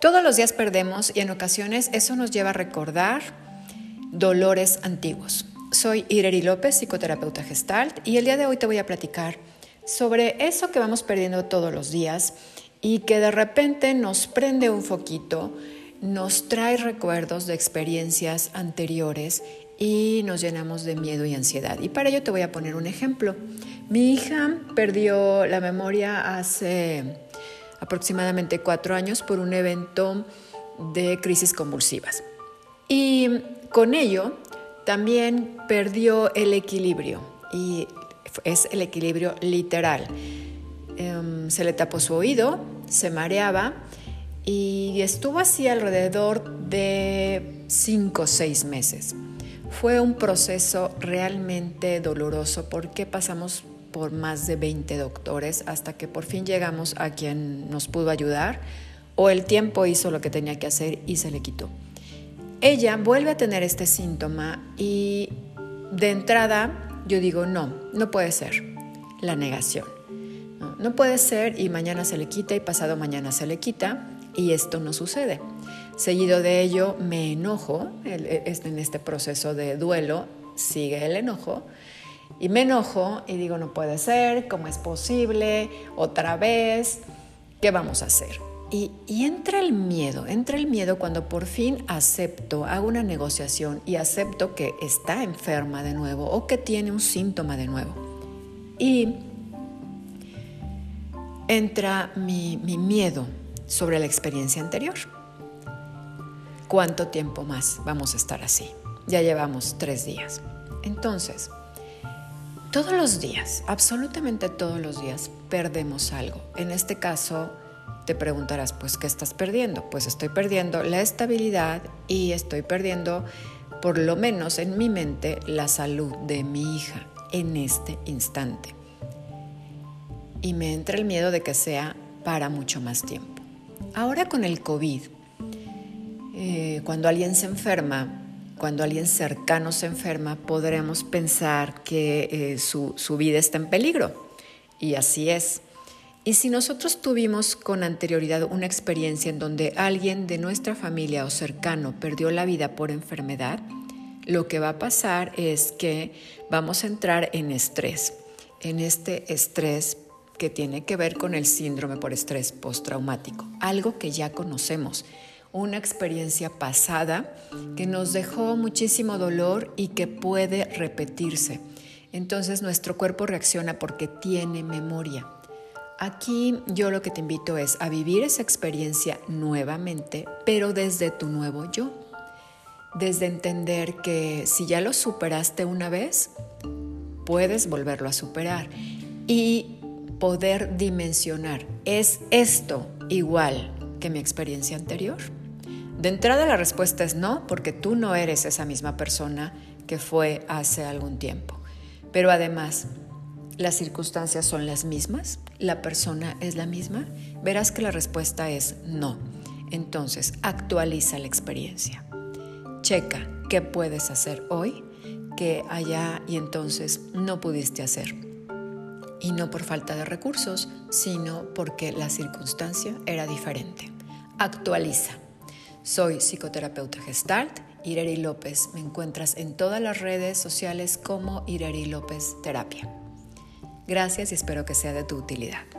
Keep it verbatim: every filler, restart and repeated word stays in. Todos los días perdemos y en ocasiones eso nos lleva a recordar dolores antiguos. Soy Ireri López, psicoterapeuta Gestalt, y el día de hoy te voy a platicar sobre eso que vamos perdiendo todos los días y que de repente nos prende un foquito, nos trae recuerdos de experiencias anteriores y nos llenamos de miedo y ansiedad. Y para ello te voy a poner un ejemplo. Mi hija perdió la memoria hace aproximadamente cuatro años por un evento de crisis convulsivas. Y con ello también perdió el equilibrio, y es el equilibrio literal. Eh, se le tapó su oído, se mareaba y estuvo así alrededor de cinco o seis meses. Fue un proceso realmente doloroso porque pasamos por más de veinte doctores hasta que por fin llegamos a quien nos pudo ayudar, o el tiempo hizo lo que tenía que hacer y se le quitó. Ella vuelve a tener este síntoma y de entrada yo digo, no, no puede ser, la negación. No, no puede ser y mañana se le quita y pasado mañana se le quita y esto no sucede. Seguido de ello me enojo, en este proceso de duelo sigue el enojo, y me enojo y digo, no puede ser, ¿cómo es posible? Otra vez, ¿qué vamos a hacer? Y, y entra el miedo, entra el miedo cuando por fin acepto, hago una negociación y acepto que está enferma de nuevo o que tiene un síntoma de nuevo. Y entra mi, mi miedo sobre la experiencia anterior. ¿Cuánto tiempo más vamos a estar así? Ya llevamos tres días. Entonces, todos los días, absolutamente todos los días, perdemos algo. En este caso, te preguntarás, pues, ¿qué estás perdiendo? Pues estoy perdiendo la estabilidad y estoy perdiendo, por lo menos en mi mente, la salud de mi hija en este instante. Y me entra el miedo de que sea para mucho más tiempo. Ahora con el COVID, Eh, cuando alguien se enferma, cuando alguien cercano se enferma, podremos pensar que eh, su, su vida está en peligro. Y así es. Y si nosotros tuvimos con anterioridad una experiencia en donde alguien de nuestra familia o cercano perdió la vida por enfermedad, lo que va a pasar es que vamos a entrar en estrés, en este estrés que tiene que ver con el síndrome por estrés postraumático, algo que ya conocemos. Una experiencia pasada que nos dejó muchísimo dolor y que puede repetirse. Entonces nuestro cuerpo reacciona porque tiene memoria. Aquí yo lo que te invito es a vivir esa experiencia nuevamente, pero desde tu nuevo yo. Desde entender que si ya lo superaste una vez, puedes volverlo a superar y poder dimensionar. ¿Es esto igual que mi experiencia anterior? De entrada la respuesta es no, porque tú no eres esa misma persona que fue hace algún tiempo. Pero además, las circunstancias son las mismas, la persona es la misma, verás que la respuesta es no. Entonces, actualiza la experiencia. Checa qué puedes hacer hoy que allá y entonces no pudiste hacer. Y no por falta de recursos, sino porque la circunstancia era diferente. Actualiza. Soy psicoterapeuta Gestalt, Ireri López. Me encuentras en todas las redes sociales como Ireri López Terapia. Gracias y espero que sea de tu utilidad.